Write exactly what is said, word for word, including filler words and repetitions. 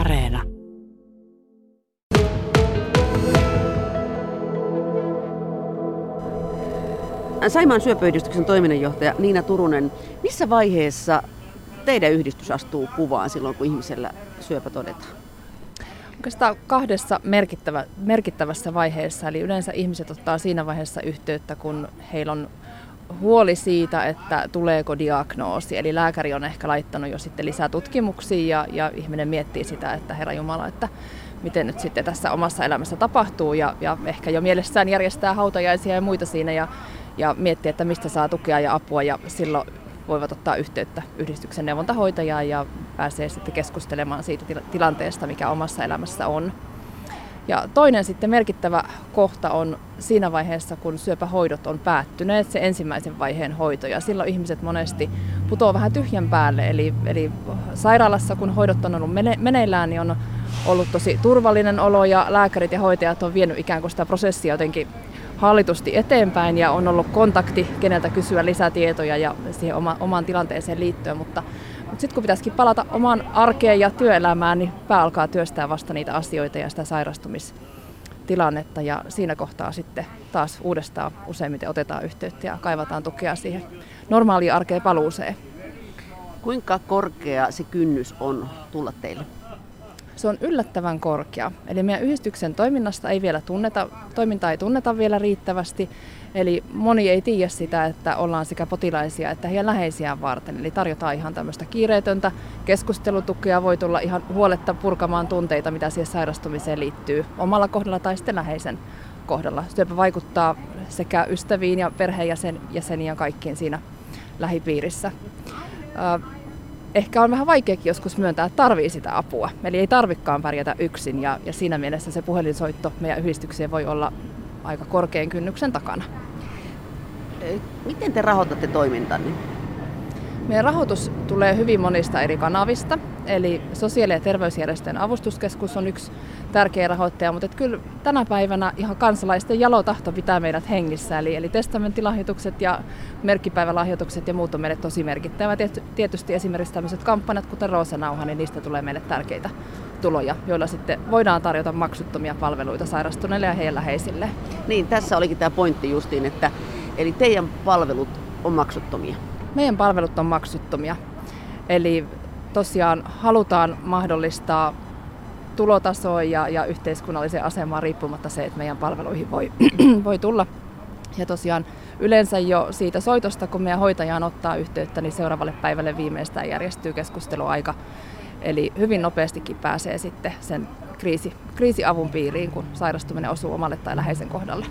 Areena. Saimaan Syöpäyhdistyksen toiminnanjohtaja Niina Turunen, missä vaiheessa teidän yhdistys astuu kuvaan silloin, kun ihmisellä syöpä todetaan? Oikeastaan kahdessa merkittävä, merkittävässä vaiheessa, eli yleensä ihmiset ottaa siinä vaiheessa yhteyttä, kun heillä on huoli siitä, että tuleeko diagnoosi, eli lääkäri on ehkä laittanut jo sitten lisää tutkimuksia ja, ja ihminen miettii sitä, että herra Jumala, että miten nyt sitten tässä omassa elämässä tapahtuu ja, ja ehkä jo mielessään järjestää hautajaisia ja muita siinä ja, ja miettii, että mistä saa tukea ja apua ja silloin voivat ottaa yhteyttä yhdistyksen neuvontahoitajaan ja pääsee sitten keskustelemaan siitä tilanteesta, mikä omassa elämässä on. Ja toinen sitten merkittävä kohta on siinä vaiheessa, kun syöpähoidot on päättyneet, se ensimmäisen vaiheen hoito. Ja silloin ihmiset monesti putoavat vähän tyhjän päälle. Eli, eli sairaalassa, kun hoidot on ollut meneillään, niin on ollut tosi turvallinen olo ja lääkärit ja hoitajat on vienyt ikään kuin sitä prosessia jotenkin hallitusti eteenpäin ja on ollut kontakti, keneltä kysyä lisätietoja ja siihen oma, omaan tilanteeseen liittyen. Mutta, mutta sitten kun pitäisikin palata omaan arkeen ja työelämään, niin pää alkaa työstää vasta niitä asioita ja sitä sairastumistilannetta. Ja siinä kohtaa sitten taas uudestaan useimmiten otetaan yhteyttä ja kaivataan tukea siihen normaaliin arkeen paluuseen. Kuinka korkea se kynnys on tulla teille? Se on yllättävän korkea. Eli meidän yhdistyksen toiminnasta ei vielä tunneta, toimintaa ei tunneta vielä riittävästi. Eli moni ei tiedä sitä, että ollaan sekä potilaisia että heidän läheisiään varten. Eli tarjotaan ihan tämmöistä kiireetöntä keskustelutukea. Voi tulla ihan huoletta purkamaan tunteita, mitä siihen sairastumiseen liittyy omalla kohdalla tai sitten läheisen kohdalla. Syöpä vaikuttaa sekä ystäviin ja perheenjäseniin ja kaikkiin siinä lähipiirissä. Ehkä on vähän vaikeakin joskus myöntää, että tarvii sitä apua. Eli ei tarvikaan pärjätä yksin ja, ja siinä mielessä se puhelinsoitto meidän yhdistykseen voi olla aika korkean kynnyksen takana. Miten te rahoitatte toimintanne? Meidän rahoitus tulee hyvin monista eri kanavista. Eli sosiaali- ja terveysjärjestöjen avustuskeskus on yksi tärkeä rahoittaja, mutta kyllä tänä päivänä ihan kansalaisten jalotahto pitää meidät hengissä. Eli, eli testamenttilahjoitukset ja merkkipäivälahjoitukset ja muut on meille tosi merkittävä. Tietysti esimerkiksi tämmöiset kampanjat, kuten Roosanauha, niin niistä tulee meille tärkeitä tuloja, joilla sitten voidaan tarjota maksuttomia palveluita sairastuneille ja heidän läheisille. Niin, tässä olikin tämä pointti justiin, että eli teidän palvelut on maksuttomia. Meidän palvelut on maksuttomia. Eli tosiaan halutaan mahdollistaa tulotasoon ja, ja yhteiskunnalliseen asemaan riippumatta se, että meidän palveluihin voi, voi tulla. Ja tosiaan yleensä jo siitä soitosta, kun meidän hoitajaan ottaa yhteyttä, niin seuraavalle päivälle viimeistään järjestyy keskusteluaika. Eli hyvin nopeastikin pääsee sitten sen kriisi, kriisiavun piiriin, kun sairastuminen osuu omalle tai läheisen kohdalle.